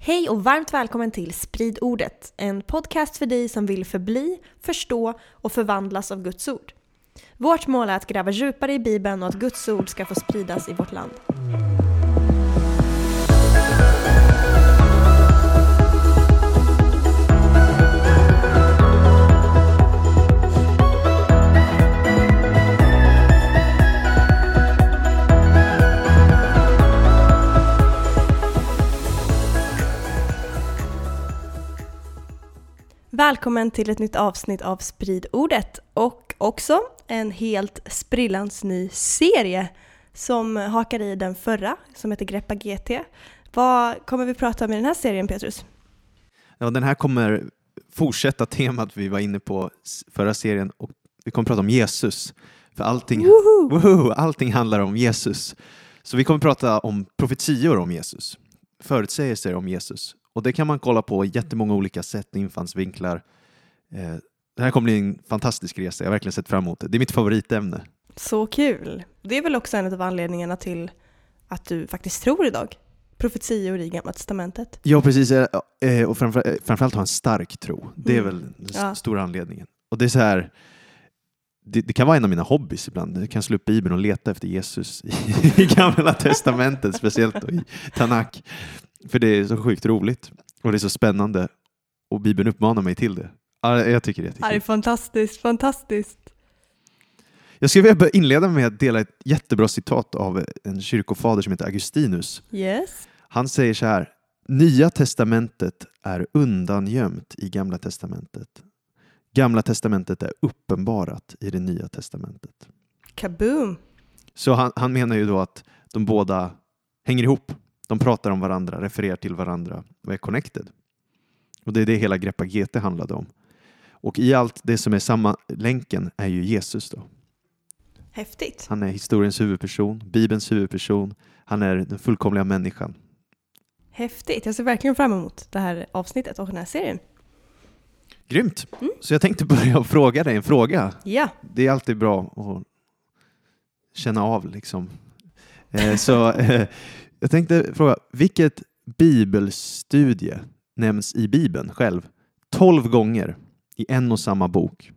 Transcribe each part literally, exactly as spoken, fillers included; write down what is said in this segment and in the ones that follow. Hej och varmt välkommen till Sprid ordet, en podcast för dig som vill förbli, förstå och förvandlas av Guds ord. Vårt mål är att gräva djupare i Bibeln och att Guds ord ska få spridas i vårt land. Välkommen till ett nytt avsnitt av Sprid ordet och också en helt sprillans ny serie som hakar i den förra som heter Greppa G T. Vad kommer vi prata om i den här serien, Petrus? Ja, den här kommer fortsätta temat vi var inne på förra serien och vi kommer prata om Jesus. För allting, woho! Woho, allting handlar om Jesus. Så vi kommer prata om profetior om Jesus, förutsägelser om Jesus. Och det kan man kolla på jättemånga olika sätt, infallsvinklar. Det här kommer bli en fantastisk resa. Jag har verkligen sett fram emot det. Det är mitt favoritämne. Så kul. Det är väl också en av anledningarna till att du faktiskt tror idag. Profetior i Gamla testamentet. Ja, precis. Och framför, framförallt ha en stark tro. Det är mm. väl den ja. stora anledningen. Och det är så här... Det, det kan vara en av mina hobbys ibland. Jag kan slå upp Bibeln och leta efter Jesus i, i Gamla testamentet. Speciellt då i Tanak. För det är så sjukt roligt. Och det är så spännande. Och Bibeln uppmanar mig till det. Jag tycker det. Jag tycker. Det är fantastiskt, fantastiskt. Jag skulle vilja inleda med att dela ett jättebra citat av en kyrkofader som heter Augustinus. Yes. Han säger så här. Nya testamentet är undangömt i Gamla testamentet. Gamla testamentet är uppenbarat i det nya testamentet. Kaboom! Så han, han menar ju då att de båda hänger ihop. De pratar om varandra, refererar till varandra och är connected. Och det är det hela Greppa G T handlade om. Och i allt det som är samma länken är ju Jesus då. Häftigt. Han är historiens huvudperson, Bibelns huvudperson. Han är den fullkomliga människan. Häftigt. Jag ser verkligen fram emot det här avsnittet och den här serien. Grymt. Mm. Så jag tänkte börja fråga dig en fråga. Ja. Det är alltid bra att känna av liksom. Eh, så... Eh, Jag tänkte fråga, vilket bibelstudie nämns i Bibeln själv tolv gånger i en och samma bok?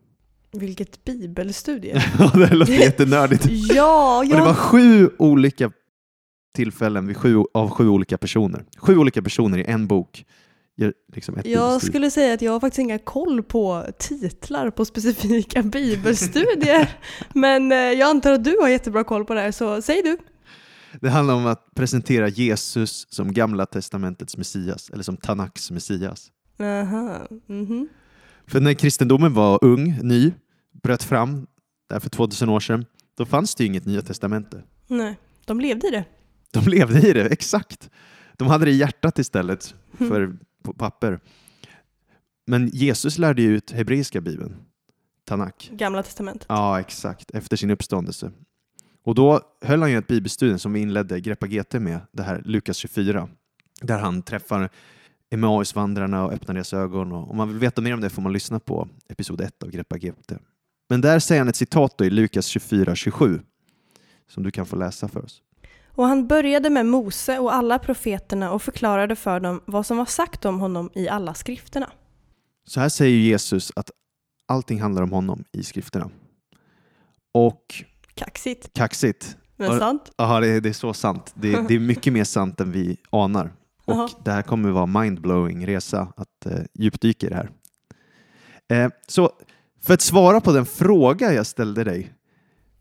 Vilket bibelstudie? Ja, det låter jättenördigt. ja, ja. Och det var sju olika tillfällen vid sju, av sju olika personer. Sju olika personer i en bok. Liksom ett jag skulle säga att jag har faktiskt inga koll på titlar på specifika bibelstudier. Men jag antar att du har jättebra koll på det här, så säg du. Det handlar om att presentera Jesus som Gamla testamentets Messias. Eller som Tanaks Messias. Aha. Mm-hmm. För när kristendomen var ung, ny, bröt fram där för tvåtusen år sedan. Då fanns det ju inget Nya testamente. Nej, de levde i det. De levde i det, exakt. De hade det i hjärtat istället för mm. på papper. Men Jesus lärde ju ut hebreiska Bibeln. Tanak. Gamla testamentet. Ja, exakt. Efter sin uppståndelse. Och då höll han ju ett bibelstudie som vi inledde Greppa G T med, det här Lukas tjugofyra. Där han träffar Emmausvandrarna och öppnar deras ögon. Och om man vill veta mer om det får man lyssna på episod ett av Greppa G T. Men där säger han ett citat då i Lukas tjugofyra tjugosju som du kan få läsa för oss. Och han började med Mose och alla profeterna och förklarade för dem vad som var sagt om honom i alla skrifterna. Så här säger Jesus att allting handlar om honom i skrifterna. Och... Kaxigt. Kaxigt. Men sant. Ja, det, det är så sant. Det, det är mycket mer sant än vi anar. Och Aha. det här kommer vara mindblowing resa att eh, djupdyka i det här. Eh, så för att svara på den fråga jag ställde dig.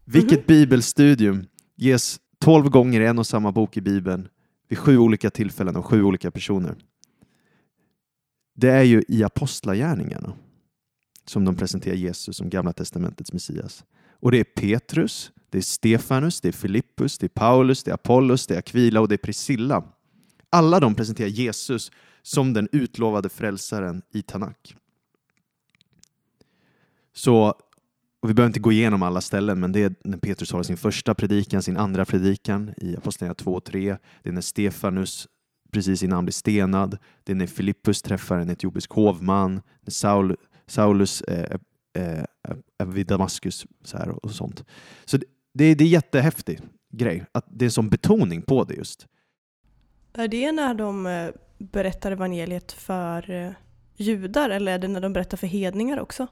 Vilket mm-hmm. bibelstudium ges tolv gånger i en och samma bok i Bibeln vid sju olika tillfällen och sju olika personer? Det är ju i Apostlagärningarna som de presenterar Jesus som Gamla testamentets Messias. Och det är Petrus, det är Stefanus, det är Filippus, det är Paulus, det är Apollos, det är Akvila och det är Priscilla. Alla de presenterar Jesus som den utlovade frälsaren i Tanak. Så, vi behöver inte gå igenom alla ställen, men det är när Petrus har sin första predikan, sin andra predikan i Apostlagärningarna två och tre. Det är när Stefanus precis innan han blir stenad. Det är när Filippus träffar en etiopisk hovman. När Saul, Saulus... Eh, Eh, vid Damaskus så här och sånt. Så det, det är en jättehäftig grej. Att det är som betoning på det just. Är det när de berättar evangeliet för judar, eller är det när de berättar för hedningar också?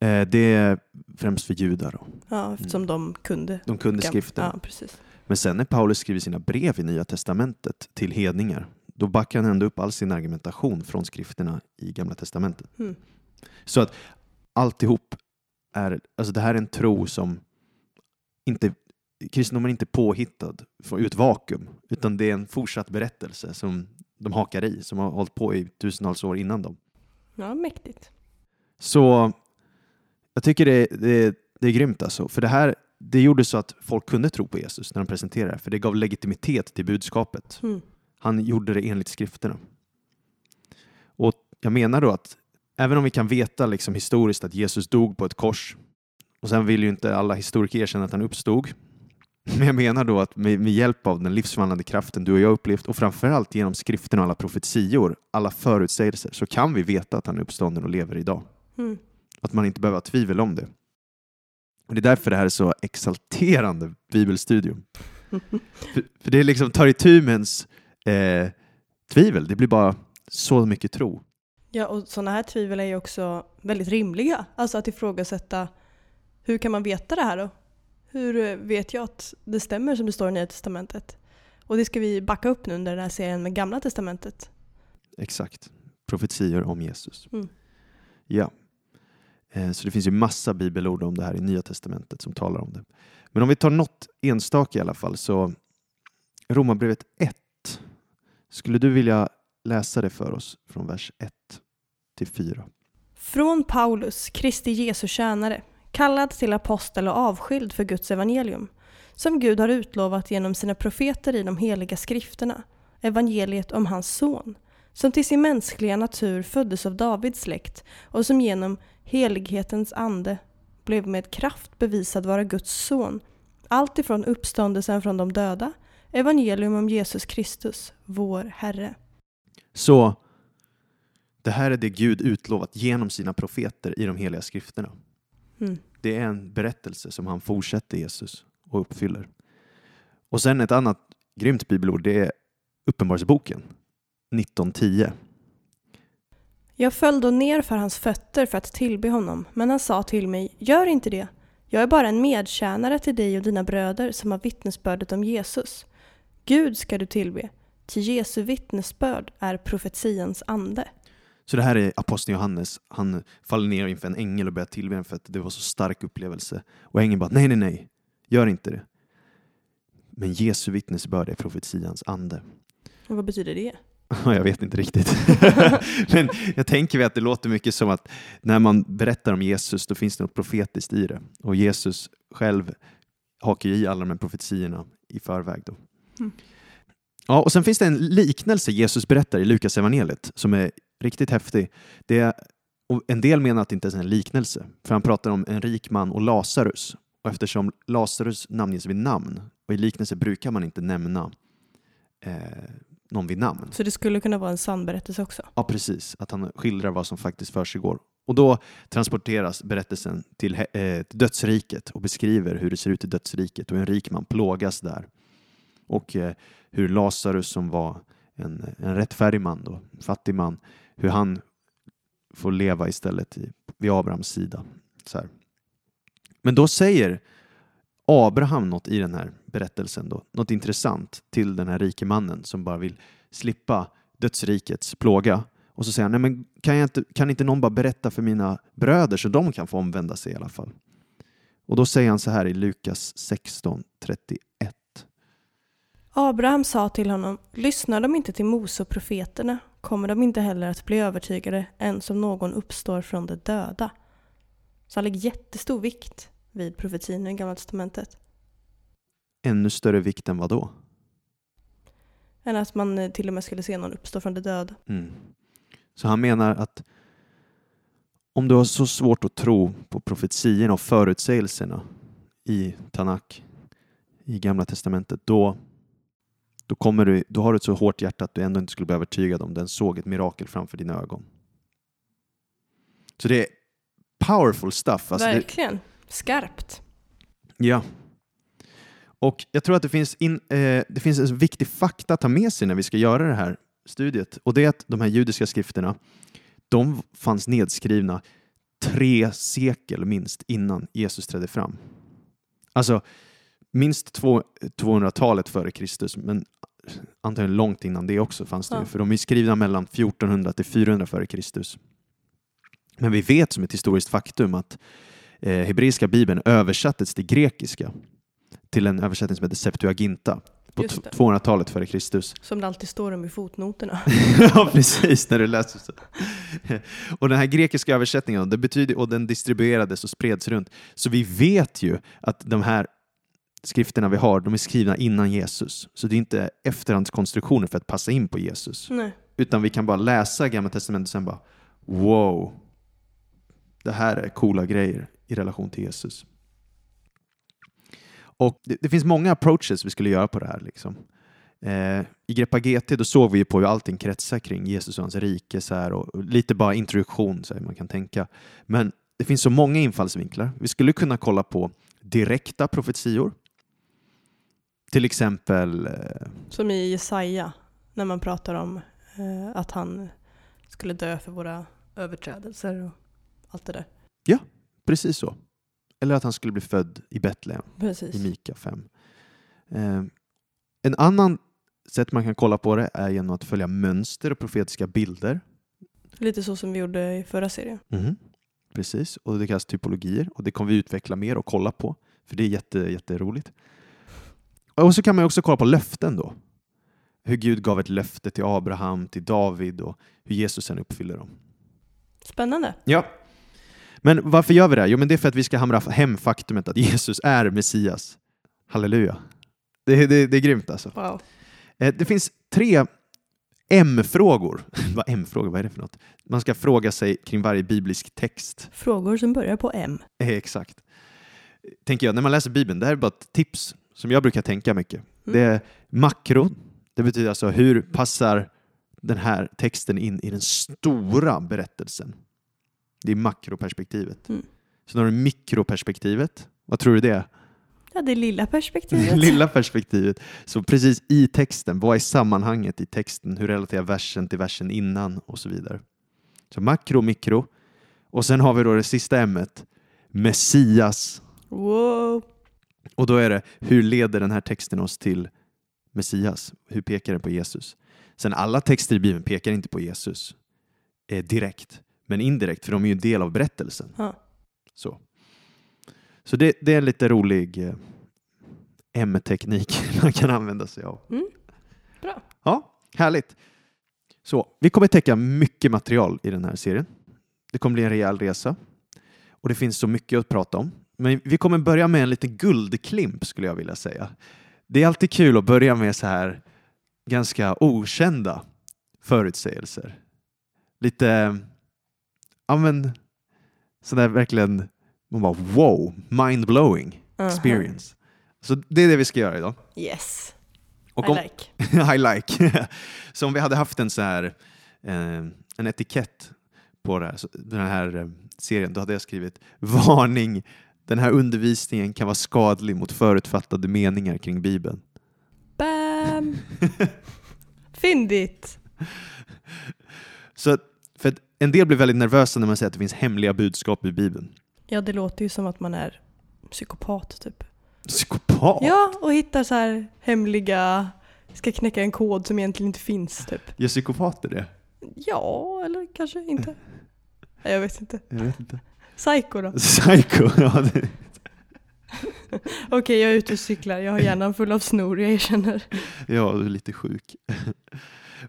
Eh, det är främst för judar då. Ja, eftersom mm. de kunde. De kunde skriften. Ja, precis. Men sen när Paulus skriver sina brev i Nya Testamentet till hedningar, då backar han ändå upp all sin argumentation från skrifterna i Gamla Testamentet. Mm. Så att alltihop är, alltså det här är en tro som inte, kristendomen är inte påhittad ur ett vakuum, utan det är en fortsatt berättelse som de hakar i, som har hållit på i tusentals år innan dem. Ja, mäktigt. Så jag tycker det, det, det är grymt alltså, för det här, det gjorde så att folk kunde tro på Jesus när de presenterade, för det gav legitimitet till budskapet. Mm. Han gjorde det enligt skrifterna. Och jag menar då att även om vi kan veta liksom historiskt att Jesus dog på ett kors, och sen vill ju inte alla historiker erkänna att han uppstod, men jag menar då att med, med hjälp av den livsvandlande kraften du och jag upplevt, och framförallt genom skrifterna och alla profetior, alla förutsägelser, så kan vi veta att han är uppstånden och lever idag. Mm. Att man inte behöver tvivel om det. Och det är därför det här är så exalterande bibelstudium. för, för det liksom tar itu med ens eh, tvivel. Det blir bara så mycket tro. Ja, och sådana här tvivel är ju också väldigt rimliga. Alltså att ifrågasätta, hur kan man veta det här då? Hur vet jag att det stämmer som det står i Nya Testamentet? Och det ska vi backa upp nu under den här serien med Gamla Testamentet. Exakt. Profetior om Jesus. Mm. Ja. Så det finns ju massa bibelord om det här i Nya Testamentet som talar om det. Men om vi tar något enstaka i alla fall, så Romarbrevet ett. Skulle du vilja läsa det för oss från vers ett till fyra? Från Paulus, Kristi Jesu tjänare, kallad till apostel och avskild för Guds evangelium, som Gud har utlovat genom sina profeter i de heliga skrifterna, evangeliet om hans son, som till sin mänskliga natur föddes av Davids släkt och som genom helighetens ande blev med kraft bevisad vara Guds son, allt ifrån uppståndelsen från de döda, evangelium om Jesus Kristus, vår Herre. Så det här är det Gud utlovat genom sina profeter i de heliga skrifterna. Mm. Det är en berättelse som han fortsätter, Jesus, och uppfyller. Och sen ett annat grymt bibelord, det är Uppenbarelseboken nitton tio. Jag föll då ner för hans fötter för att tillbe honom, men han sa till mig, gör inte det. Jag är bara en medtjänare till dig och dina bröder som har vittnesbördet om Jesus. Gud ska du tillbe, till Jesu vittnesbörd är profetians ande. Så det här är aposteln Johannes. Han faller ner inför en ängel och börjar tillbe för att det var så stark upplevelse. Och ängeln bara, nej, nej, nej, gör inte det. Men Jesu vittnesbörd är profetians ande. Och vad betyder det? Jag vet inte riktigt. Men jag tänker att det låter mycket som att när man berättar om Jesus, då finns det något profetiskt i det. Och Jesus själv hakar i alla de här profetierna i förväg då. Mm. Ja, och sen finns det en liknelse Jesus berättar i Lukas evangeliet som är riktigt häftig. Det är, och en del menar att det inte är en liknelse, för han pratar om en rik man och Lazarus. Och eftersom Lazarus namnges vid namn, och i liknelse brukar man inte nämna eh, någon vid namn. Så det skulle kunna vara en sann berättelse också? Ja, precis. Att han skildrar vad som faktiskt försiggår. Och då transporteras berättelsen till eh, dödsriket och beskriver hur det ser ut i dödsriket. Och en rik man plågas där. Och eh, hur Lazarus, som var en, en rättfärdig man, då, en fattig man, hur han får leva istället i, vid Abrahams sida. Så här. Men då säger Abraham något i den här berättelsen då, något intressant till den här rike mannen som bara vill slippa dödsrikets plåga. Och så säger han, nej men kan, jag inte, kan inte någon bara berätta för mina bröder så de kan få omvända sig i alla fall. Och då säger han så här i Lukas sexton trettioett. Abraham sa till honom, lyssnar de inte till Mose och profeterna kommer de inte heller att bli övertygade än som någon uppstår från de döda. Så han lägger jättestor vikt vid profetin i Gamla testamentet. Ännu större vikt än vad då? Än att man till och med skulle se någon uppstå från det döda. Mm. Så han menar att om du har så svårt att tro på profetierna och förutsägelserna i Tanak, i Gamla testamentet, då, då, kommer du, då har du ett så hårt hjärta att du ändå inte skulle bli övertygad om den såg ett mirakel framför dina ögon. Så det är powerful stuff. Alltså verkligen. Det, skarpt. Ja. Och jag tror att det finns, in, eh, det finns en viktig fakta att ta med sig när vi ska göra det här studiet. Och det är att de här judiska skrifterna, de fanns nedskrivna tre sekel minst innan Jesus trädde fram. Alltså minst två, tvåhundratalet före Kristus, men antagligen långt innan det också fanns det. Ja. För de är skrivna mellan fjortonhundra till fyrahundra före Kristus. Men vi vet som ett historiskt faktum att eh, hebreiska bibeln översattes till grekiska. Till en översättning som heter Septuaginta på tvåhundratalet före Kristus. Som det alltid står om i fotnoterna. Ja, precis, när du läser så. Och den här grekiska översättningen, det betyder, och den distribuerades och spreds runt. Så vi vet ju att de här skrifterna vi har, de är skrivna innan Jesus. Så det är inte efterhandskonstruktioner för att passa in på Jesus. Nej. Utan vi kan bara läsa Gamla testamentet och sen bara, wow, det här är coola grejer i relation till Jesus. Och det, det finns många approaches vi skulle göra på det här. Liksom. Eh, I Greppa G T då såg vi ju på hur allting kretsar kring Jesus och hans rike. Så här, och, och lite bara introduktion så här, man kan tänka. Men det finns så många infallsvinklar. Vi skulle kunna kolla på direkta profetior. Till exempel... Eh, Som i Jesaja. När man pratar om eh, att han skulle dö för våra överträdelser och allt det där. Ja, precis så. Eller att han skulle bli född i Betlehem. Precis. I Mika fem. Eh, en annan sätt man kan kolla på det är genom att följa mönster och profetiska bilder. Lite så som vi gjorde i förra serien. Mm-hmm. Precis, och det kallas typologier. Och det kommer vi utveckla mer och kolla på. För det är jätte, jätteroligt. Och så kan man också kolla på löften då. Hur Gud gav ett löfte till Abraham, till David och hur Jesus sen uppfyller dem. Spännande. Ja. Men varför gör vi det här? Jo, men det är för att vi ska hamra hem faktumet att Jesus är Messias. Halleluja. Det, det, det är grymt alltså. Wow. Det finns tre M-frågor. Vad M-frågor? Vad är det för något? Man ska fråga sig kring varje biblisk text. Frågor som börjar på M. Exakt. Tänker jag, när man läser Bibeln, det här är bara ett tips som jag brukar tänka mycket. Mm. Det är makro. Det betyder alltså hur passar den här texten in i den stora berättelsen. Det är makroperspektivet. Mm. Sen har du mikroperspektivet. Vad tror du det är? Ja, det är lilla perspektivet. Lilla perspektivet. Så precis i texten. Vad är sammanhanget i texten? Hur relaterar versen till versen innan? Och så vidare. Så makro, mikro. Och sen har vi då det sista ämnet. Messias. Wow. Och då är det, hur leder den här texten oss till Messias? Hur pekar den på Jesus? Sen alla texter i Bibeln pekar inte på Jesus. Eh, direkt. Men indirekt, för de är ju en del av berättelsen. Ja. Så, så det, det är en lite rolig M-teknik man kan använda sig av. Mm. Bra. Ja, härligt. Så, vi kommer täcka mycket material i den här serien. Det kommer bli en rejäl resa. Och det finns så mycket att prata om. Men vi kommer börja med en liten guldklimp, skulle jag vilja säga. Det är alltid kul att börja med så här ganska okända förutsägelser. Lite... Ja, men sådär verkligen, man bara wow, mind-blowing experience. Uh-huh. Så det är det vi ska göra idag. Yes, och om, I like. I like. Så om vi hade haft en så här, eh, en etikett på det här, så, den här eh, serien, då hade jag skrivit varning, den här undervisningen kan vara skadlig mot förutfattade meningar kring Bibeln. Bam! Fyndigt! Så för att en del blir väldigt nervösa när man säger att det finns hemliga budskap i Bibeln. Ja, det låter ju som att man är psykopat typ. Psykopat? Ja, och hittar så här hemliga, ska knäcka en kod som egentligen inte finns typ. Gör psykopater det? Ja, eller kanske inte. Nej, jag vet inte. Jag vet inte. Psycho då? Psycho, ja. Det... Okej, okay, jag är ute och cyklar. Jag har hjärnan full av snor, jag erkänner. Ja, du är lite sjuk.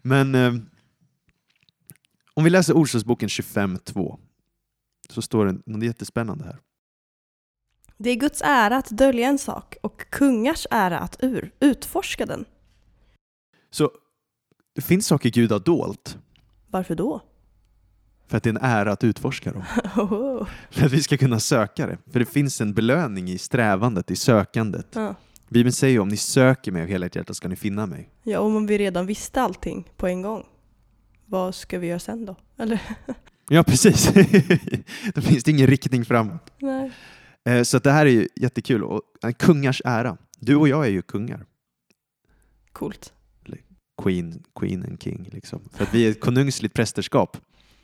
Men... Eh... Om vi läser Ordspråksboken tjugofem två så står det något jättespännande här. Det är Guds ära att dölja en sak och kungars ära att ur, utforska den. Så det finns saker Gud har dolt. Varför då? För att det är en ära att utforska dem. Oh. För att vi ska kunna söka det. För det finns en belöning i strävandet, i sökandet. Ja. Bibeln säger om ni söker mig av hela ert hjärta ska ni finna mig. Ja, och om vi redan visste allting på en gång. Vad ska vi göra sen då? Eller? Ja, precis. Då finns det ingen riktning framåt. Nej. Så det här är ju jättekul. Och kungars ära. Du och jag är ju kungar. Coolt. Queen, queen and king liksom. För att vi är ett konungsligt prästerskap.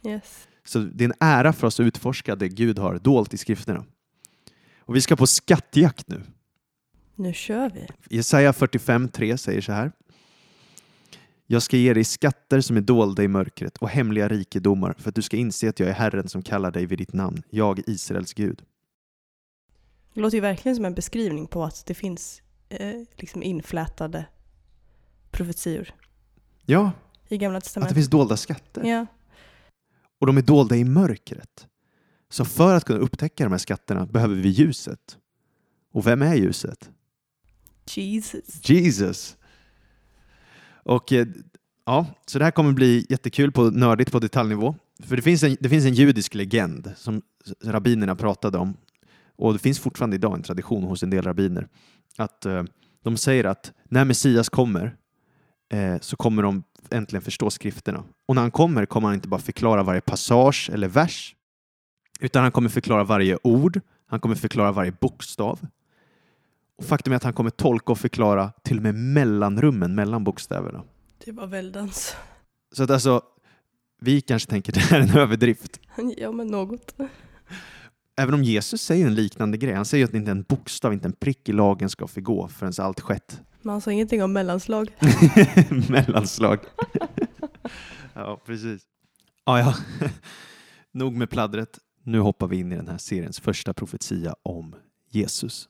Yes. Så det är en ära för oss att utforska det Gud har dolt i skrifterna. Och vi ska på skattjakt nu. Nu kör vi. Jesaja fyrtiofem tre säger så här: jag ska ge dig skatter som är dolda i mörkret och hemliga rikedomar, för att du ska inse att jag är Herren som kallar dig vid ditt namn, jag Israels Gud. Det låter ju verkligen som en beskrivning på att det finns eh, liksom inflätade profetior. Ja. I Gamla testamentet. Att det finns dolda skatter. Ja. Och de är dolda i mörkret. Så för att kunna upptäcka de här skatterna behöver vi ljuset. Och vem är ljuset? Jesus. Jesus. Och ja, så det här kommer bli jättekul, på nördigt på detaljnivå. För det finns en, det finns en judisk legend som rabbinerna pratade om. Och det finns fortfarande idag en tradition hos en del rabbiner. Att eh, de säger att när Messias kommer eh, så kommer de äntligen förstå skrifterna. Och när han kommer kommer han inte bara förklara varje passage eller vers. Utan han kommer förklara varje ord. Han kommer förklara varje bokstav. Och faktum är att han kommer tolka och förklara till och med mellanrummen mellan bokstäverna. Det var väldans. Så att alltså, vi kanske tänker det här är en överdrift. Ja, men något. Även om Jesus säger en liknande grej. Han säger att inte en bokstav, inte en prick i lagen ska förgå förrän allt skett. Men han sa ingenting om mellanslag. Mellanslag. Ja, precis. Ja, ja. Nog med pladdret. Nu hoppar vi in i den här seriens första profetia om Jesus.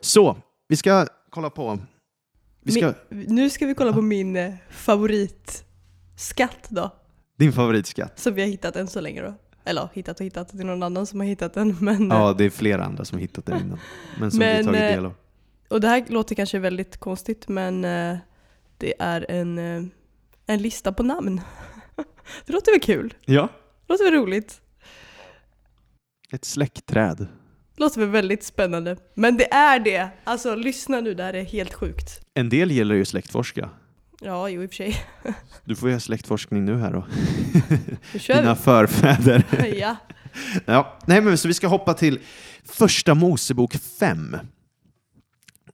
Så, vi ska kolla på... Vi ska... Min, nu ska vi kolla på min eh, favoritskatt då. Din favoritskatt? Som vi har hittat än så länge då. Eller hittat och hittat, det är någon annan som har hittat den. Men, ja, det är flera andra som har hittat den innan. Men som men, vi tagit del av. Och det här låter kanske väldigt konstigt, men eh, det är en, eh, en lista på namn. Det låter väl kul? Ja. Det låter väl roligt? Ett släktträd. Det låter väl väldigt spännande. Men det är det. Alltså, lyssna nu, det här är helt sjukt. En del gäller ju släktforska. Ja, jo, i och för sig. Du får ju ha släktforskning nu här då. Dina förfäder. Ja. Ja. Nej, men så vi ska hoppa till första Mosebok fem.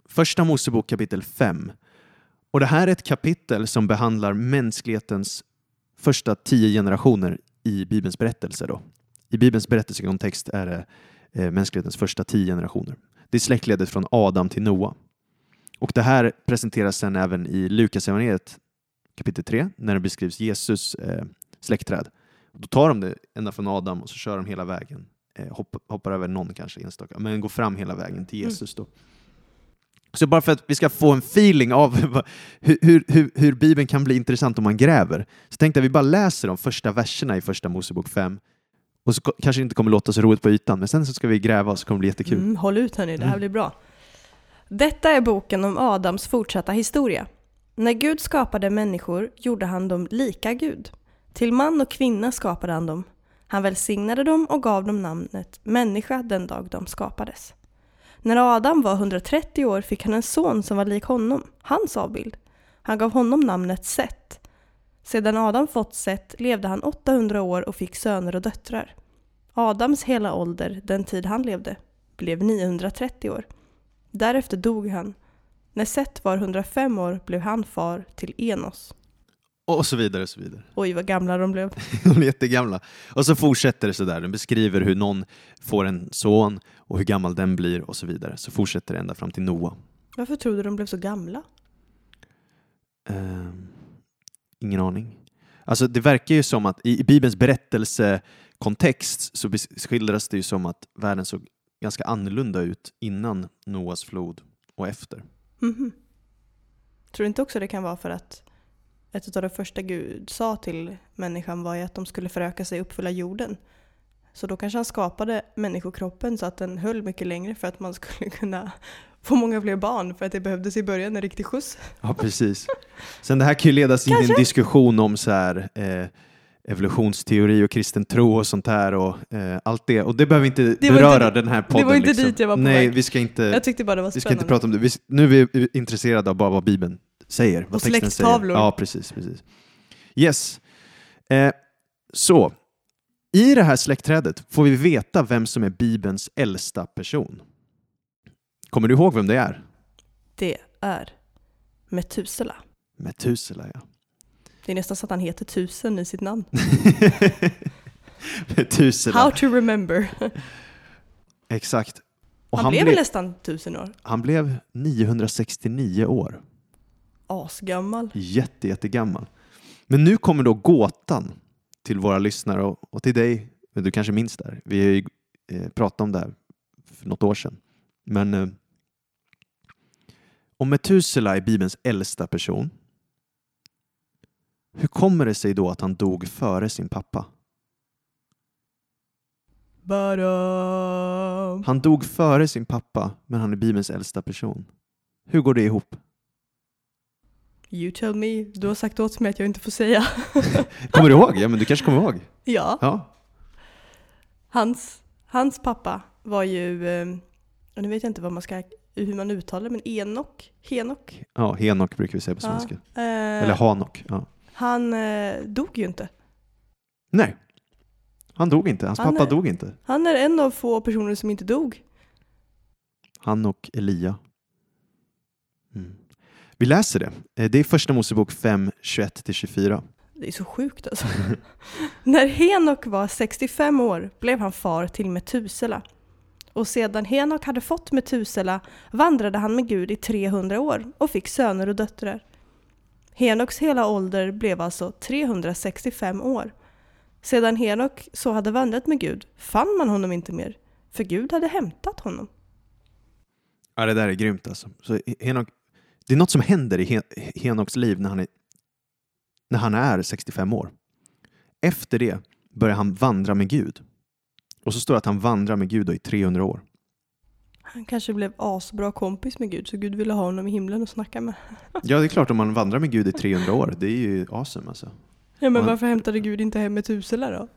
Första Mosebok kapitel fem. Och det här är ett kapitel som behandlar mänsklighetens första tio generationer i Bibelns berättelse då. I Bibelns berättelsekontext är det mänsklighetens första tio generationer. Det är släktledet från Adam till Noa. Och det här presenteras sen även i Lukas evangeliet kapitel tre, när det beskrivs Jesus eh, släktträd. Då tar de det ända från Adam och så kör de hela vägen. Eh, hoppar, hoppar över någon kanske enstaka, men går fram hela vägen till Jesus då. Mm. Så bara för att vi ska få en feeling av hur, hur, hur, hur Bibeln kan bli intressant om man gräver, så tänkte jag att vi bara läser de första verserna i första Mosebok fem. Och så kanske inte kommer låta så roligt på ytan, men sen så ska vi gräva och så kommer det bli jättekul. Mm, håll ut hörni, det här blir bra. Detta är boken om Adams fortsatta historia. När Gud skapade människor gjorde han dem lika Gud. Till man och kvinna skapade han dem. Han välsignade dem och gav dem namnet människa den dag de skapades. När Adam var etthundratrettio år fick han en son som var lik honom, hans avbild. Han gav honom namnet Set. Sedan Adam fått Set levde han åttahundra år och fick söner och döttrar. Adams hela ålder, den tid han levde, blev niohundratrettio år. Därefter dog han. När Set var etthundrafem år blev han far till Enos. Och så vidare och så vidare. Oj, vad gamla de blev. De blev jättegamla. Och så fortsätter det så där. Den beskriver hur någon får en son och hur gammal den blir och så vidare. Så fortsätter det ända fram till Noa. Varför tror du de blev så gamla? Ehm... Ingen aning. Alltså det verkar ju som att i Bibelns berättelsekontext så skildras det ju som att världen såg ganska annorlunda ut innan Noas flod och efter. Mm-hmm. Tror du inte också det kan vara för att ett av det första Gud sa till människan var ju att de skulle föröka sig och uppfylla jorden. Så då kanske han skapade människokroppen så att den höll mycket längre för att man skulle kunna få många fler barn, för att det behövdes i början en riktig skjuts. Ja, precis. Sen det här kan ju ledas in i en diskussion om så här, eh, evolutionsteori och kristen tro och sånt här och eh, allt det. Och det behöver inte det beröra inte, den här podden. Det var inte liksom dit jag var på. Nej, väg. Vi ska inte, jag tyckte bara det var spännande. Vi ska inte prata om det. Vi, nu är vi intresserade av bara vad Bibeln säger. Vad och släkttavlor. Ja, precis. precis. Yes. Eh, så, I det här släktträdet får vi veta vem som är Bibelns äldsta person. Kommer du ihåg vem det är? Det är Metusela. Metusela, ja. Det är nästan så att han heter tusen i sitt namn. Metusela. How to remember. Exakt. Och han, han blev ble- nästan tusen år. Han blev niohundrasextionio år. Asgammal. Jätte, jättegammal. Men nu kommer då gåtan till våra lyssnare och, och till dig. Du kanske minns där. Vi har ju eh, pratat om det här för något år sedan. Men eh, om Metusela är Bibelns äldsta person, hur kommer det sig då att han dog före sin pappa? Badam. Han dog före sin pappa, men han är Bibelns äldsta person. Hur går det ihop? You tell me. Du har sagt åt mig att jag inte får säga. Kommer du ihåg? Ja, men du kanske kommer ihåg. Ja. ja. Hans, hans pappa var ju, och nu vet jag inte vad man ska, hur man uttalar, men Henok. Henok. Ja, Henok brukar vi säga på svenska. Ja. Eller Hanok. Ja. Han dog ju inte. Nej. Han dog inte. Hans han pappa är, dog inte. Han är en av få personer som inte dog. Han och Elia. Mm. Vi läser det. Det är första Mosebok fem, tjugoett till tjugofyra. Det är så sjukt alltså. När Henok var sextiofem år blev han far till Metusela. Och sedan Henok hade fått Metusela vandrade han med Gud i trehundra år och fick söner och döttrar. Henoks hela ålder blev alltså trehundrasextiofem år. Sedan Henok så hade vandrat med Gud fann man honom inte mer, för Gud hade hämtat honom. Ja, det där är grymt alltså. Så Henok, det är något som händer i Hen- Henoks liv när han, är, när han är sextiofem år. Efter det börjar han vandra med Gud. Och så står det att han vandrar med Gud då i trehundra år. Han kanske blev asbra kompis med Gud, så Gud ville ha honom i himlen och snacka med. Ja, det är klart, om man vandrar med Gud i trehundra år, det är ju awesome alltså. Ja, men varför hämtade Gud inte hem Metusela då?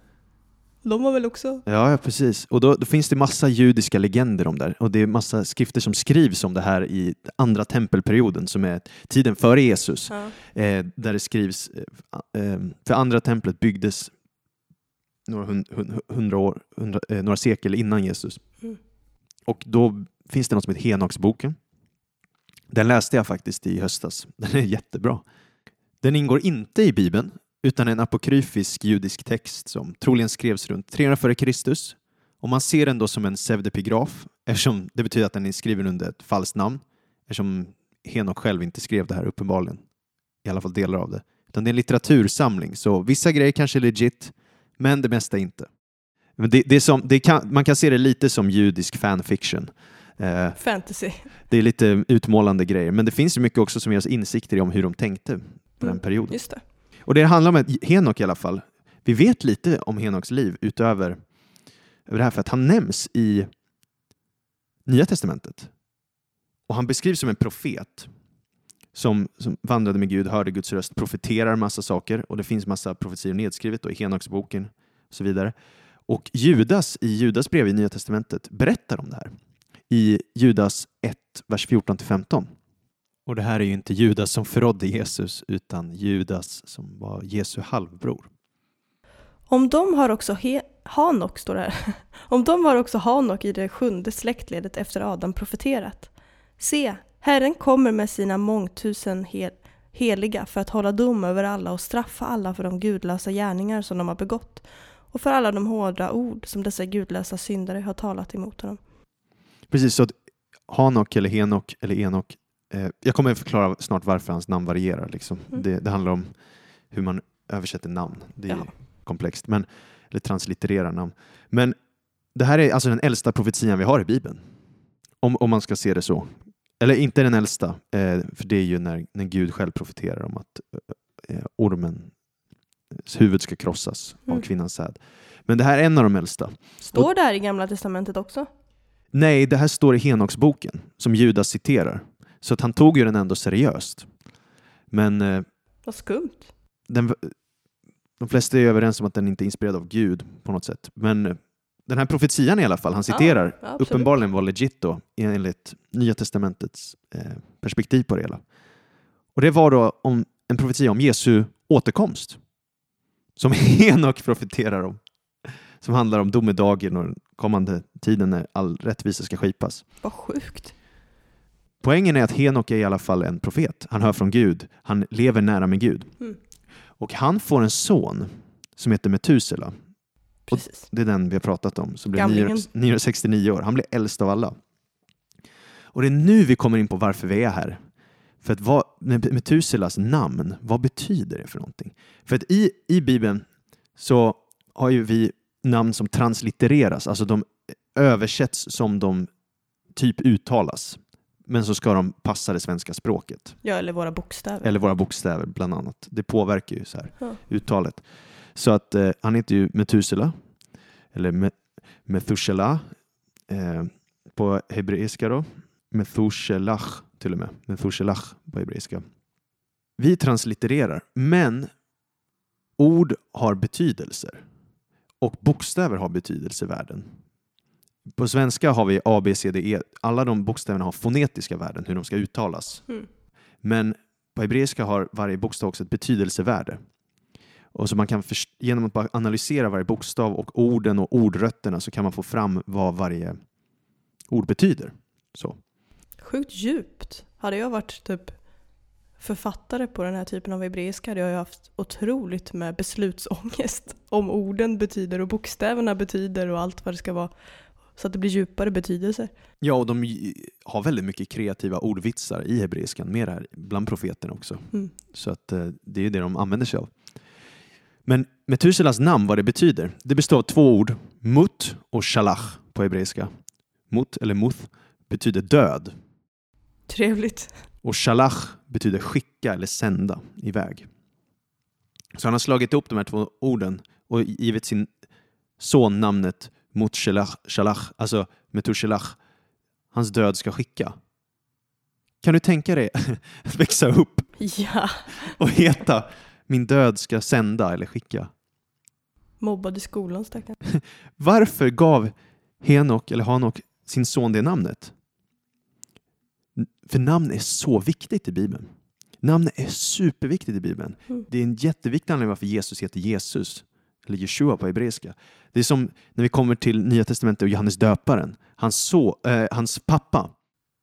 De var väl också... Ja, ja precis. Och då, då finns det massa judiska legender om det. Och det är massa skrifter som skrivs om det här i andra tempelperioden, som är tiden före Jesus. Ja. Eh, där det skrivs... Eh, för andra templet byggdes några, hund, hundra år, hundra, eh, några sekel innan Jesus. Mm. Och då finns det något som heter Henoksboken. Den läste jag faktiskt i höstas. Den är jättebra. Den ingår inte i Bibeln, utan en apokryfisk judisk text som troligen skrevs runt trehundra före Kristus. Och man ser den då som en pseudepigraf, eftersom det betyder att den är skriven under ett falskt namn, eftersom Henok själv inte skrev det här uppenbarligen, i alla fall delar av det. Utan det är en litteratursamling, så vissa grejer kanske är legit, men det mesta inte. Men det, det är som, det kan, man kan se det lite som judisk fanfiction. Eh, Fantasy. Det är lite utmålande grejer, men det finns ju mycket också som ger oss insikter om hur de tänkte på mm, den perioden. Just det. Och det handlar om Henok i alla fall. Vi vet lite om Henoks liv utöver det här för att han nämns i Nya testamentet. Och han beskrivs som en profet som, som vandrade med Gud, hörde Guds röst, profeterar massa saker. Och det finns massa profetier nedskrivet då i Henoksboken och så vidare. Och Judas i Judas brev i Nya testamentet berättar om det här. I Judas ett, vers fjorton till femton. Och det här är ju inte Judas som förrådde Jesus, utan Judas som var Jesu halvbror. Om de har också he- Henok, står det här. Om de har också Henok i det sjunde släktledet efter Adam profeterat. Se, Herren kommer med sina mångtusen hel- heliga för att hålla dom över alla och straffa alla för de gudlösa gärningar som de har begått och för alla de hårda ord som dessa gudlösa syndare har talat emot honom. Precis, så att Henok eller Henok eller Henok, jag kommer att förklara snart varför hans namn varierar. Liksom. Mm. Det, det handlar om hur man översätter namn. Det är ja. komplext. Men, eller translittererar namn. Men det här är alltså den äldsta profetian vi har i Bibeln. Om, om man ska se det så. Eller inte den äldsta. Eh, för det är ju när, när Gud själv profeterar om att eh, ormens huvud ska krossas mm. av kvinnans säd. Men det här är en av de äldsta. Står Och, det här i Gamla testamentet också? Nej, det här står i Henoksboken som Judas citerar. Så att han tog ju den ändå seriöst. Men... Vad skumt. Den, de flesta är överens om att den inte är inspirerad av Gud på något sätt. Men den här profetian i alla fall, han citerar, ja, uppenbarligen var legit då, enligt Nya testamentets eh, perspektiv på det hela. Och det var då om, en profetia om Jesu återkomst. Som Henok profeterar om. som handlar om domedagen och den kommande tiden när all rättvisa ska skipas. Vad sjukt. Poängen är att Henok är i alla fall en profet. Han hör från Gud. Han lever nära med Gud. Mm. Och han får en son som heter Metusela. Precis. Och det är den vi har pratat om. Så blir niohundrasextionio år. Han blir äldst av alla. Och det är nu vi kommer in på varför vi är här. För att vad, Metuselas namn, vad betyder det för någonting? För att i, i Bibeln så har ju vi namn som translittereras. Alltså de översätts som de typ uttalas. Men så ska de passa det svenska språket. Ja, eller våra bokstäver. Eller våra bokstäver bland annat. Det påverkar ju så här ja. uttalet. Så att eh, han heter ju Metusela. Eller Me- Methusela. Eh, på hebreiska då. Methushelach till och med. Methushelach på hebreiska. Vi translittererar. Men ord har betydelser. Och bokstäver har betydelse i världen. På svenska har vi A, B, C, D, E. Alla de bokstäverna har fonetiska värden, hur de ska uttalas. Mm. Men på hebreiska har varje bokstav också ett betydelsevärde. Och så man kan först- genom att bara analysera varje bokstav och orden och ordrötterna så kan man få fram vad varje ord betyder. Så. Sjukt djupt. Hade jag varit typ författare på den här typen av hebreiska hade jag haft otroligt med beslutsångest om orden betyder och bokstäverna betyder och allt vad det ska vara. Så att det blir djupare betydelse. Ja, och de har väldigt mycket kreativa ordvitsar i hebreiskan. Mer här bland profeterna också. Mm. Så att det är ju det de använder sig av. Men Metuselas namn, vad det betyder. Det består av två ord. Mut och shalach på hebreiska. Mut eller muth betyder död. Trevligt. Och shalach betyder skicka eller sända iväg. Så han har slagit ihop de här två orden. Och givit sin son namnet Metushelach, alltså Metushelach, hans död ska skicka. Kan du tänka dig att växa upp ja. och heta min död ska sända eller skicka? Mobbad i skolan, stackare. Varför gav Henok eller Hanok sin son det namnet? För namn är så viktigt i Bibeln. Namn är superviktigt i Bibeln. Mm. Det är en jätteviktig anledning varför Jesus heter Jesus. Eller Jeshua på hebreiska. Det är som när vi kommer till Nya Testamentet och Johannes döparen. Hans, så, eh, hans pappa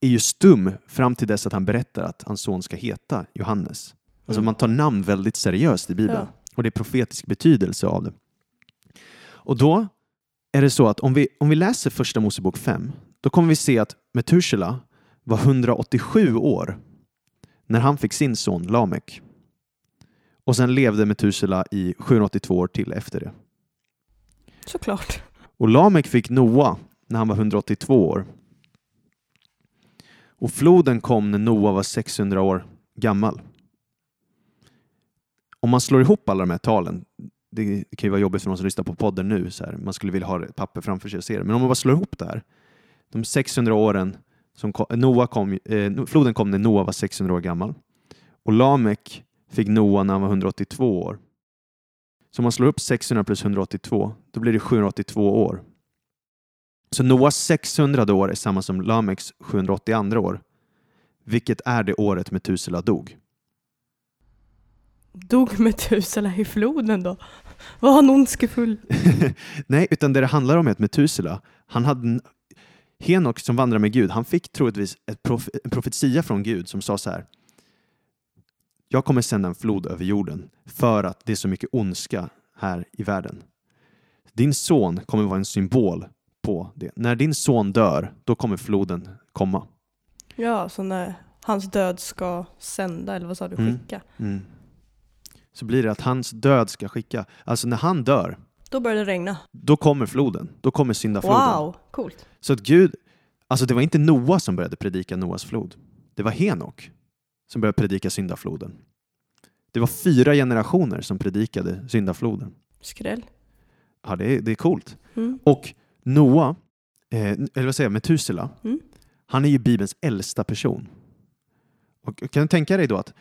är ju stum fram till dess att han berättar att hans son ska heta Johannes. Alltså mm. man tar namn väldigt seriöst i Bibeln. Ja. Och det är profetisk betydelse av det. Och då är det så att om vi, om vi läser första Mosebok fem. Då kommer vi se att Metusela var hundraåttiosju år när han fick sin son Lemek. Och sen levde Metusela i sjuhundraåttiotvå år till efter det. Såklart. Och Lemek fick Noa när han var hundraåttiotvå år. Och floden kom när Noa var sexhundra år gammal. Om man slår ihop alla de här talen. Det kan ju vara jobbigt för någon som lyssnar på podden nu. Så här, man skulle vilja ha ett papper framför sig och se det. Men om man bara slår ihop det här. De sexhundra åren som kom, Noa kom, eh, floden kom när Noa var sexhundra år gammal. Och Lemek fick Noa när han var hundraåttiotvå år. Så om man slår upp sexhundra plus hundraåttiotvå, då blir det sjuhundraåttiotvå år. Så Noas sexhundra år är samma som Lameks sjuhundraåttiotvå år. Vilket är det året Metusela dog. Dog Metusela i floden då? Var han ondskefull? Nej, utan det det handlar om är att Metusela, han hade en Henok som vandrar med Gud. Han fick troligtvis ett prof- en profetia från Gud som sa så här: jag kommer sända en flod över jorden för att det är så mycket ondska här i världen. Din son kommer vara en symbol på det. När din son dör, då kommer floden komma. Ja, så när hans död ska sända, eller vad sa du, skicka? Mm, mm. Så blir det att hans död ska skicka. Alltså när han dör, då börjar det regna. Då kommer floden. Då kommer syndafloden. Wow, coolt. Så att Gud, alltså det var inte Noa som började predika Noas flod. Det var Henok som började predika syndafloden. Det var fyra generationer som predikade syndafloden. Skräll. Ja, det är, det är coolt. Mm. Och Noa, eh, eller vad säger jag, Metusela, mm. han är ju Bibelns äldsta person. Och kan du tänka dig då att,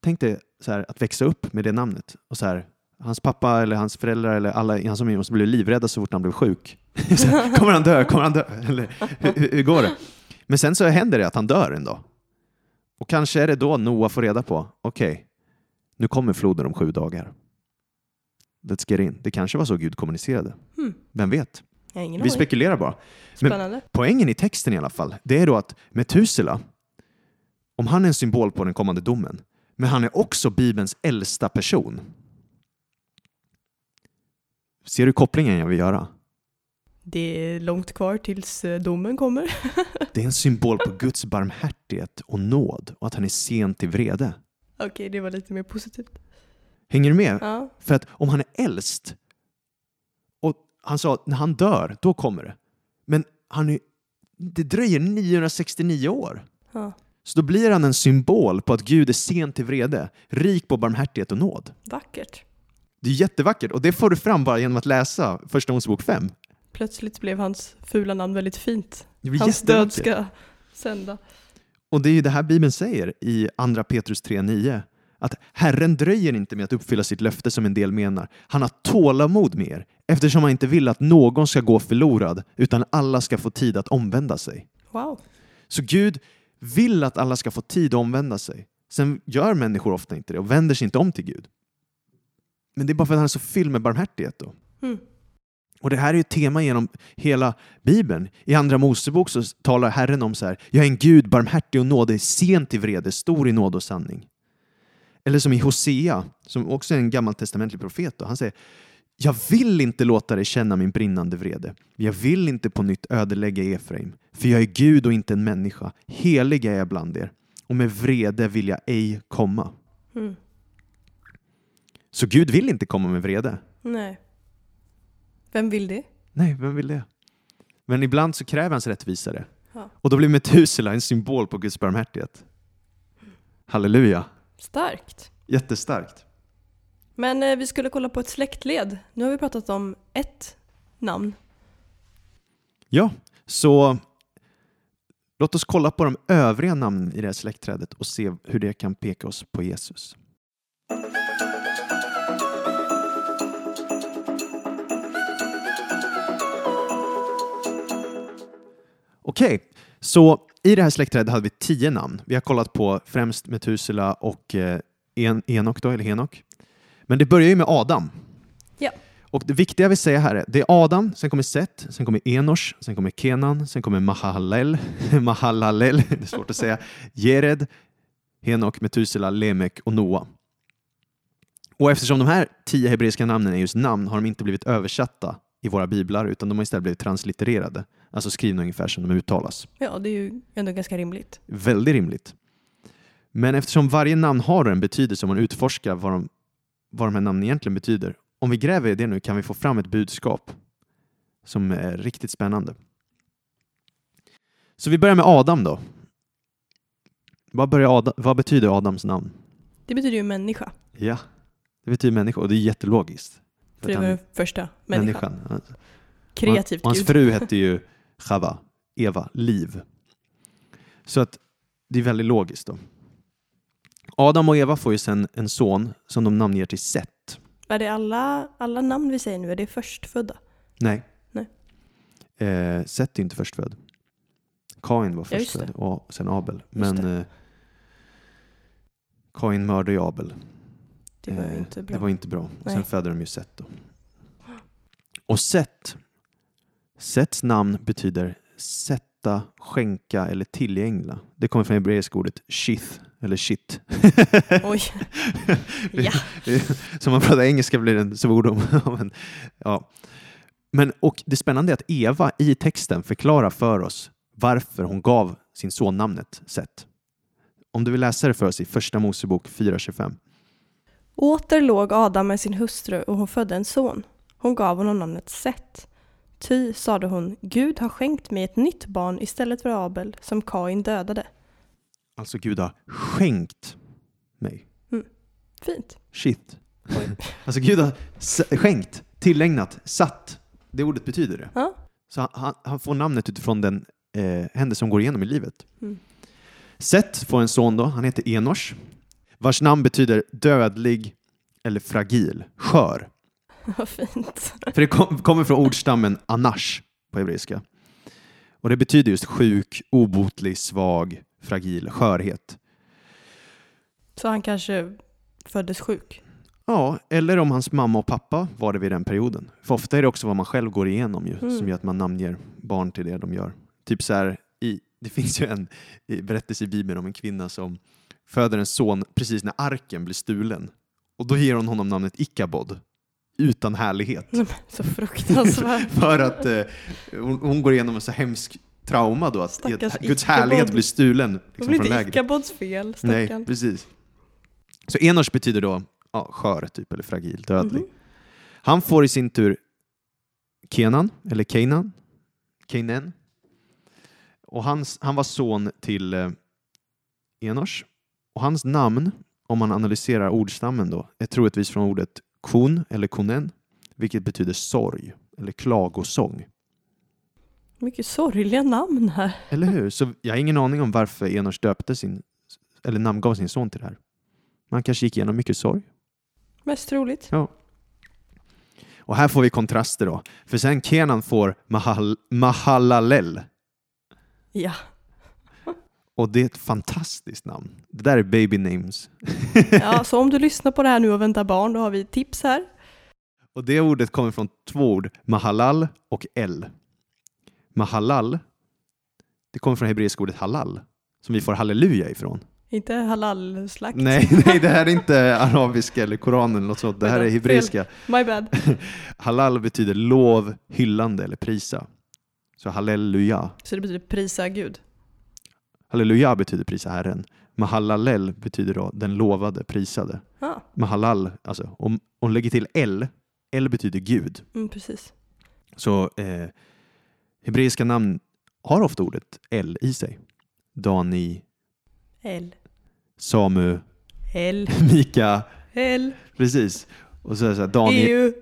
tänk dig så här, att växa upp med det namnet. Och så här, hans pappa eller hans föräldrar eller alla i hans omgivning måste bli livrädda så fort han blev sjuk. Så här, kommer han dö? Kommer han dö? Eller hur, hur går det? Men sen så händer det att han dör en dag. Och kanske är det då Noa får reda på, okej, okay, nu kommer floden om sju dagar. Let's get in. Det kanske var så Gud kommunicerade. Hmm. Vem vet? Jag har ingen Vi spekulerar bara. Spännande. Men poängen i texten i alla fall, det är då att Metusela, om han är en symbol på den kommande domen, men han är också Bibelns äldsta person. Ser du kopplingen jag vill göra? Det är långt kvar tills domen kommer. Det är en symbol på Guds barmhärtighet och nåd och att han är sent i vrede. Okej, okay, det var lite mer positivt. Hänger du med? Ja. För att om han är äldst och han sa att när han dör, då kommer det. Men han är, det dröjer niohundrasextionio år. Ja. Så då blir han en symbol på att Gud är sent i vrede, rik på barmhärtighet och nåd. Vackert. Det är jättevackert och det får du fram bara genom att läsa Första Mosebok fem. Plötsligt blev hans fula namn väldigt fint. Hans död ska sända. Och det är ju det här Bibeln säger i Andra Petrus tre nio. Att Herren dröjer inte med att uppfylla sitt löfte som en del menar. Han har tålamod med er eftersom han inte vill att någon ska gå förlorad utan alla ska få tid att omvända sig. Wow. Så Gud vill att alla ska få tid att omvända sig. Sen gör människor ofta inte det och vänder sig inte om till Gud. Men det är bara för att han är så fylld med barmhärtighet då. Mm. Och det här är ju ett tema genom hela Bibeln. I Andra Mosebok så talar Herren om så här: jag är en Gud, barmhärtig och nådig, sent i vrede, stor i nåd och sanning. Eller som i Hosea, som också är en gammaltestamentlig profet då. Han säger: jag vill inte låta dig känna min brinnande vrede. Jag vill inte på nytt ödelägga Efraim. För jag är Gud och inte en människa. Helig är jag bland er. Och med vrede vill jag ej komma. Mm. Så Gud vill inte komma med vrede. Nej. Vem vill det? Nej, vem vill det? Men ibland så kräver hans rättvisare. Ja. Och då blir Metusela en symbol på Guds barmhärtighet. Halleluja. Starkt. Jättestarkt. Men eh, vi skulle kolla på ett släktled. Nu har vi pratat om ett namn. Ja, så låt oss kolla på de övriga namnen i det här släktträdet och se hur det kan peka oss på Jesus. Okej, så i det här släktträdet hade vi tio namn. Vi har kollat på främst Metusela och en- Henok då, eller Henok. Men det börjar ju med Adam. Ja. Och det viktiga vi säger här är, det är Adam, sen kommer Set, sen kommer Enosh, sen kommer Kenan, sen kommer Mahalalel, Mahalalel, det är svårt att säga, Jered, Henok, Metusela, Lemek och Noa. Och eftersom de här tio hebreiska namnen är just namn har de inte blivit översatta i våra biblar utan de har istället blivit translittererade. Alltså skrivna ungefär som de uttalas. Ja, det är ju ändå ganska rimligt. Väldigt rimligt. Men eftersom varje namn har en betydelse om man utforskar vad de, vad de här namnen egentligen betyder. Om vi gräver i det nu kan vi få fram ett budskap som är riktigt spännande. Så vi börjar med Adam då. Vad, börjar Adam, vad betyder Adams namn? Det betyder ju människa. Ja, det betyder människa och det är jättelogiskt. För det var den första människan. människan. Kreativt. Och hans fru hette ju Chava, Eva, liv. Så att det är väldigt logiskt då. Adam och Eva får ju sen en son som de namnger till Set. Är det alla, alla namn vi säger nu? Är det förstfödda? Nej. Nej. Eh, Set är inte förstfödd. Kain var förstfödd och sen Abel. Men eh, Kain mördade ju Abel. Det var eh, inte bra. Det var inte bra. Och sen födde de ju Set då. Och Set... Sets namn betyder sätta, skänka eller tillägna. Det kommer från hebreiska ordet shith eller shit. Oj. Ja. Som man pratar engelska blir det en svordom. Men, ja. Men, och det spännande är att Eva i texten förklarar för oss varför hon gav sin son namnet Set. Om du vill läsa det för oss i Första Mosebok fyra tjugofem. Åter låg Adam med sin hustru och hon födde en son. Hon gav honom namnet Set. Ty, sade hon, Gud har skänkt mig ett nytt barn istället för Abel som Kain dödade. Alltså Gud har skänkt mig. Mm. Fint. Shit. Alltså Gud har skänkt, tillägnat, satt. Det ordet betyder det. Ja. Så han, han får namnet utifrån den eh, händelse som går igenom i livet. Mm. Seth får en son då, han heter Enosh. Vars namn betyder dödlig eller fragil, skör. Vad fint. För det kom, kommer från ordstammen anash på hebreiska. Och det betyder just sjuk, obotlig, svag, fragil, skörhet. Så han kanske föddes sjuk? Ja, eller om hans mamma och pappa var det vid den perioden. För ofta är det också vad man själv går igenom ju, mm. som gör att man namnger barn till det de gör. Typ så här, i, det finns ju en berättelse i Bibeln om en kvinna som föder en son precis när arken blir stulen. Och då ger hon honom namnet Icabod. Utan härlighet. Så fruktansvärt. För att eh, hon, hon går igenom en så hemsk trauma då. Att stackars Guds härlighet blir stulen. Liksom, det blir inte Icabods fel. Stackarn. Nej, precis. Så Enosh betyder då ja, skör typ, eller fragil, dödlig. Mm-hmm. Han får i sin tur Kenan, eller Kenan. Kenan. Och hans, han var son till eh, Enosh. Och hans namn, om man analyserar ordstammen då, är troligtvis från ordet kon eller konen, vilket betyder sorg eller klagosång. Mycket sorgliga namn här. Eller hur? Så jag har ingen aning om varför Enosh döpte sin, eller namngav sin son till det här. Man kanske gick igenom mycket sorg. Mest troligt. Ja. Och här får vi kontraster då. För sen Kenan får Mahal- Mahalalel. Ja. Och det är ett fantastiskt namn. Det där är baby names. Ja, så om du lyssnar på det här nu och väntar barn, då har vi tips här. Och det ordet kommer från två ord. Mahalal och el. Mahalal, det kommer från hebreiska ordet halal. Som vi får halleluja ifrån. Inte halal-slakt. Nej, nej, det här är inte arabiska eller koranen eller något sånt. Det här är hebreiska. My bad. Halal betyder lov, hyllande eller prisa. Så halleluja. Så det betyder prisa Gud. Halleluja betyder prisa Herren. Mahalalel betyder då den lovade, prisade. Ah. Mahalal, alltså om hon lägger till el, el betyder Gud. Mm, precis. Så eh, hebreiska namn har ofta ordet el i sig. Dani. El. Samu. El. Mika. El. Precis. Och så är det så här, Daniel.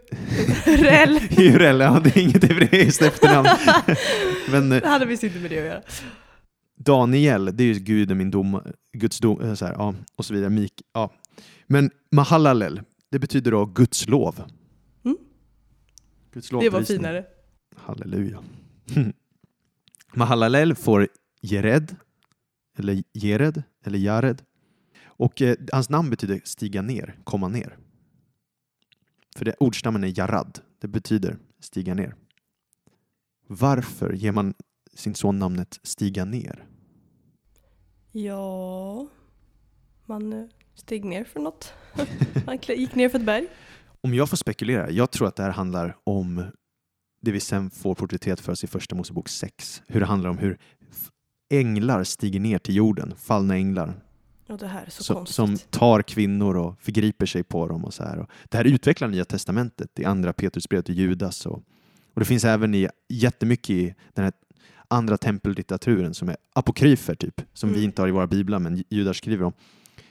Eurel. Eurel, ja, det är inget hebreiskt efternamn. Men, det hade visst inte med det att göra. Daniel, det är ju Gud och min dom, Guds dom, så här, ja, och så vidare. Mik, ja. Men Mahalalel, det betyder då Guds lov. Mm. Guds lov. Det var finare. Halleluja. Mahalalel får Jered, eller Jered, eller Jered. Och eh, hans namn betyder stiga ner, komma ner. För det ordstammen är Jarad, det betyder stiga ner. Varför ger man sin son namnet stiga ner? Ja, man steg ner för något. Man gick ner för ett berg. Om jag får spekulera, jag tror att det här handlar om det vi sen får porträtterat för oss i första Mosebok sex. Hur det handlar om hur änglar stiger ner till jorden. Fallna änglar. Och det här är så som, konstigt. Som tar kvinnor och förgriper sig på dem. Och så här. Och det här utvecklar Nya Testamentet i andra Petrus brevet till Judas. Och, och det finns även i, jättemycket i den här andra tempellitteraturen som är apokryfer typ, som mm. vi inte har i våra biblar men judar skriver om,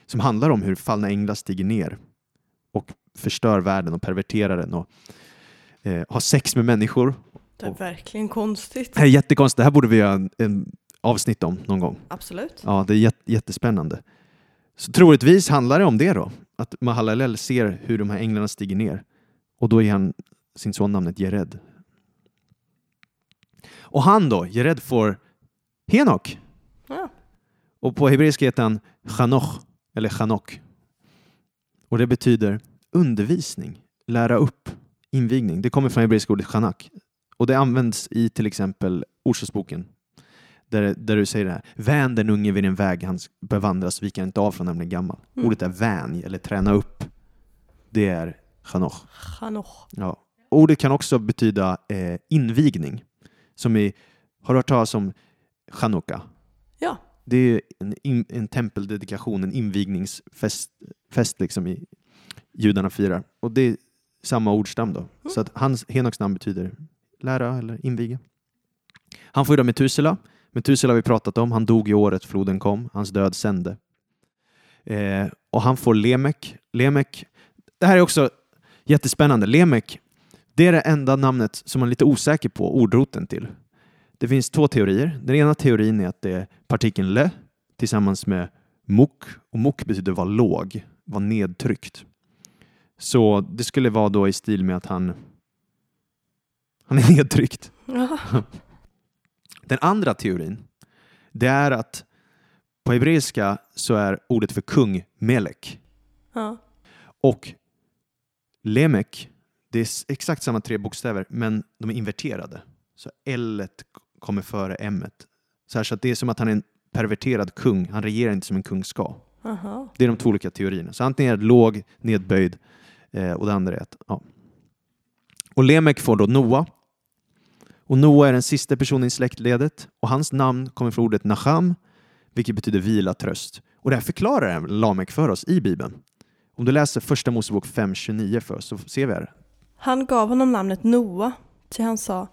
som handlar om hur fallna änglar stiger ner och förstör världen och perverterar den och eh, har sex med människor. Det är och, verkligen konstigt. Det är jättekonstigt. Det här borde vi göra en, en avsnitt om någon gång. Absolut. Ja, det är jät, jättespännande. Så troligtvis handlar det om det då, att Mahalalel ser hur de här änglarna stiger ner och då ger han sin son namnet Jered. Och han då, Jered, får Henok. Ja. Och på hebreiska heter han Henok, eller Henok. Och det betyder undervisning, lära upp, invigning. Det kommer från hebreiska ordet chanak. Och det används i till exempel Ordspråksboken. Där, där du säger det här. Vän den unge vid en väg han bevandras, viker inte av från nämligen gammal. Mm. Ordet är vän, eller träna upp. Det är Henok. Henok. Ja. Ordet kan också betyda eh, invigning. Som i, har du hört talas om Chanukka? Ja. Det är en, in, en tempeldedikation, en invigningsfest fest liksom i judarna firar. Och det är samma ordstam då. Mm. Så att hans, Henoks namn betyder lära eller inviga. Han får ju då Metusela. Metusela har vi pratat om. Han dog i året floden kom. Hans död sände. Eh, och han får Lemek. Lemek. Det här är också jättespännande. Lemek. Det är det enda namnet som man är lite osäker på ordroten till. Det finns två teorier. Den ena teorin är att det är partikeln le tillsammans med mok. Och mok betyder vara låg, vara nedtryckt. Så det skulle vara då i stil med att han, han är nedtryckt. Aha. Den andra teorin, det är att på hebreiska så är ordet för kung melek. Ja. Och Lemek, det är exakt samma tre bokstäver, men de är inverterade. Så L-et kommer före M-et. Så, här, så att det är som att han är en perverterad kung. Han regerar inte som en kung ska. Aha. Det är de två olika teorierna. Så antingen är det låg, nedböjd eh, och det andra är ett. Ja. Och Lemek får då Noa. Och Noa är den sista personen i släktledet. Och hans namn kommer från ordet Nacham, vilket betyder vila, tröst. Och det här förklarar Lemek för oss i Bibeln. Om du läser första Mosebok fem tjugonio för oss så ser vi här. Han gav honom namnet Noa, till han sa: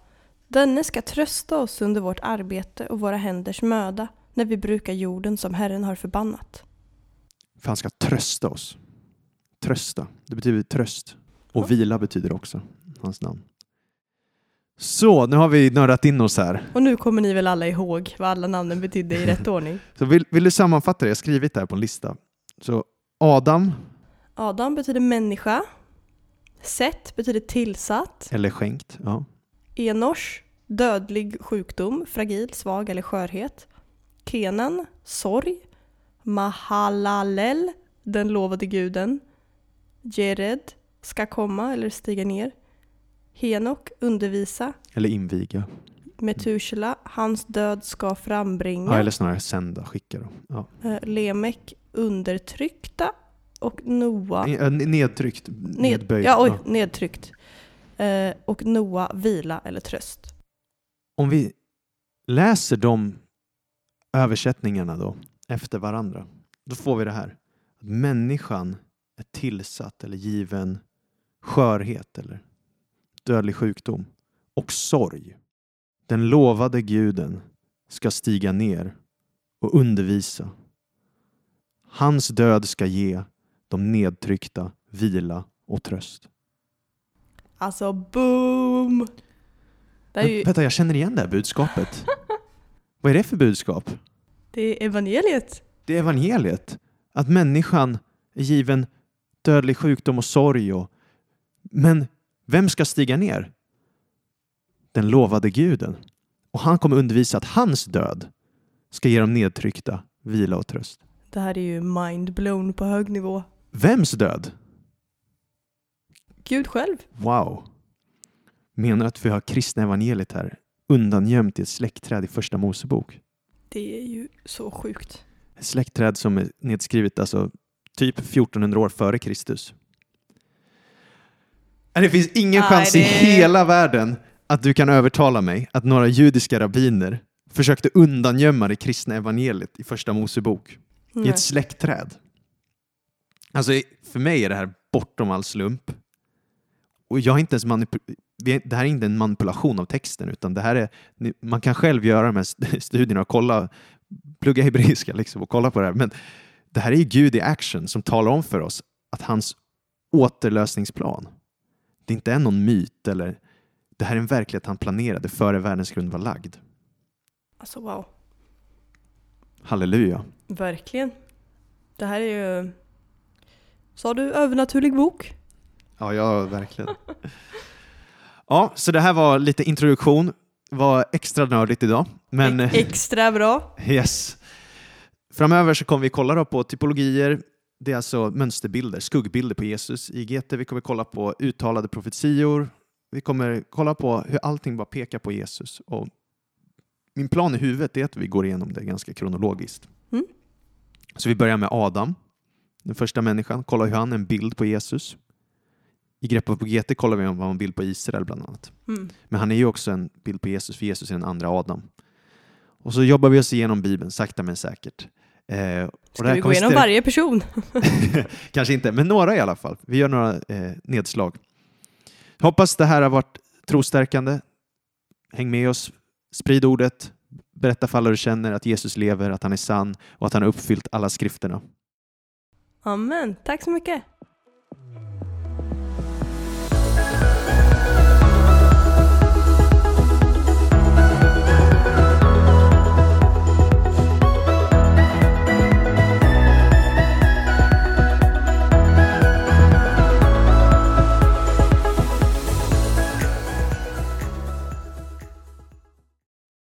denne ska trösta oss under vårt arbete och våra händers möda när vi brukar jorden som Herren har förbannat. För han ska trösta oss. Trösta, det betyder tröst. Och vila betyder också hans namn. Så, nu har vi nördat in oss här. Och nu kommer ni väl alla ihåg vad alla namnen betydde i rätt ordning. Så vill, vill du sammanfatta det? Jag har skrivit det här på en lista. Så Adam. Adam betyder människa. Sett betyder tillsatt. Eller skänkt, ja. Enors, dödlig sjukdom, fragil, svag eller skörhet. Kenan, sorg. Mahalalel, den lovade guden. Jered, ska komma eller stiga ner. Henok, undervisa. Eller inviga. Metusela, hans död ska frambringa. Ja, eller snarare sända, skicka då. Ja. Lemek, undertryckta. Och Noa... Nedtryckt, nedböjd. Ja, oj, ja. Nedtryckt. Eh, och Noa, vila eller tröst. Om vi läser de översättningarna då efter varandra, då får vi det här. Att människan är tillsatt eller given skörhet eller dödlig sjukdom och sorg. Den lovade guden ska stiga ner och undervisa. Hans död ska ge de nedtryckta vila och tröst. Alltså, boom! Det är ju... Petra, jag känner igen det här budskapet. Vad är det för budskap? Det är evangeliet. Det är evangeliet. Att människan är given dödlig sjukdom och sorg. Och... Men vem ska stiga ner? Den lovade guden. Och han kommer undervisa att hans död ska ge de nedtryckta vila och tröst. Det här är ju mindblown på hög nivå. Vems död? Gud själv. Wow. Menar att vi har kristna evangeliet här undangömt i ett släktträd i första Mosebok? Det är ju så sjukt. Ett släktträd som är nedskrivet alltså typ fjortonhundra år före Kristus. Det finns ingen Nej, chans det... i hela världen att du kan övertala mig att några judiska rabbiner försökte undangömma det kristna evangeliet i första Mosebok. Nej. I ett släktträd. Alltså för mig är det här bortom all slump. Och jag är inte ens manipul- det här är inte en manipulation av texten, utan det här är, man kan själv göra de här studierna och kolla, plugga hebreiska liksom och kolla på det här. Men det här är ju Gud i action som talar om för oss att hans återlösningsplan, det inte är någon myt, eller det här är en verklighet han planerade före världens grund var lagd. Alltså wow. Halleluja. Verkligen. Det här är ju... Sa du övernaturlig bok? Ja, ja verkligen. Ja, så det här var lite introduktion. Var extra nördigt idag. Men... E- extra bra. Yes. Framöver så kommer vi kolla då på typologier. Det är alltså mönsterbilder, skuggbilder på Jesus i G T. Vi kommer kolla på uttalade profetior. Vi kommer kolla på hur allting bara pekar på Jesus. Och min plan i huvudet är att vi går igenom det ganska kronologiskt. Mm. Så vi börjar med Adam, den första människan. Kollar hur han är en bild på Jesus. I Greppa G T kollar vi om han är en bild på Israel bland annat. Mm. Men han är ju också en bild på Jesus, för Jesus är den andra Adam. Och så jobbar vi oss igenom Bibeln, sakta men säkert. Eh, Ska och vi gå igenom styr... varje person? Kanske inte, men några i alla fall. Vi gör några eh, nedslag. Hoppas det här har varit trostärkande. Häng med oss. Sprid ordet, berätta för alla du känner att Jesus lever, att han är sann och att han har uppfyllt alla skrifterna. Amen, tack så mycket.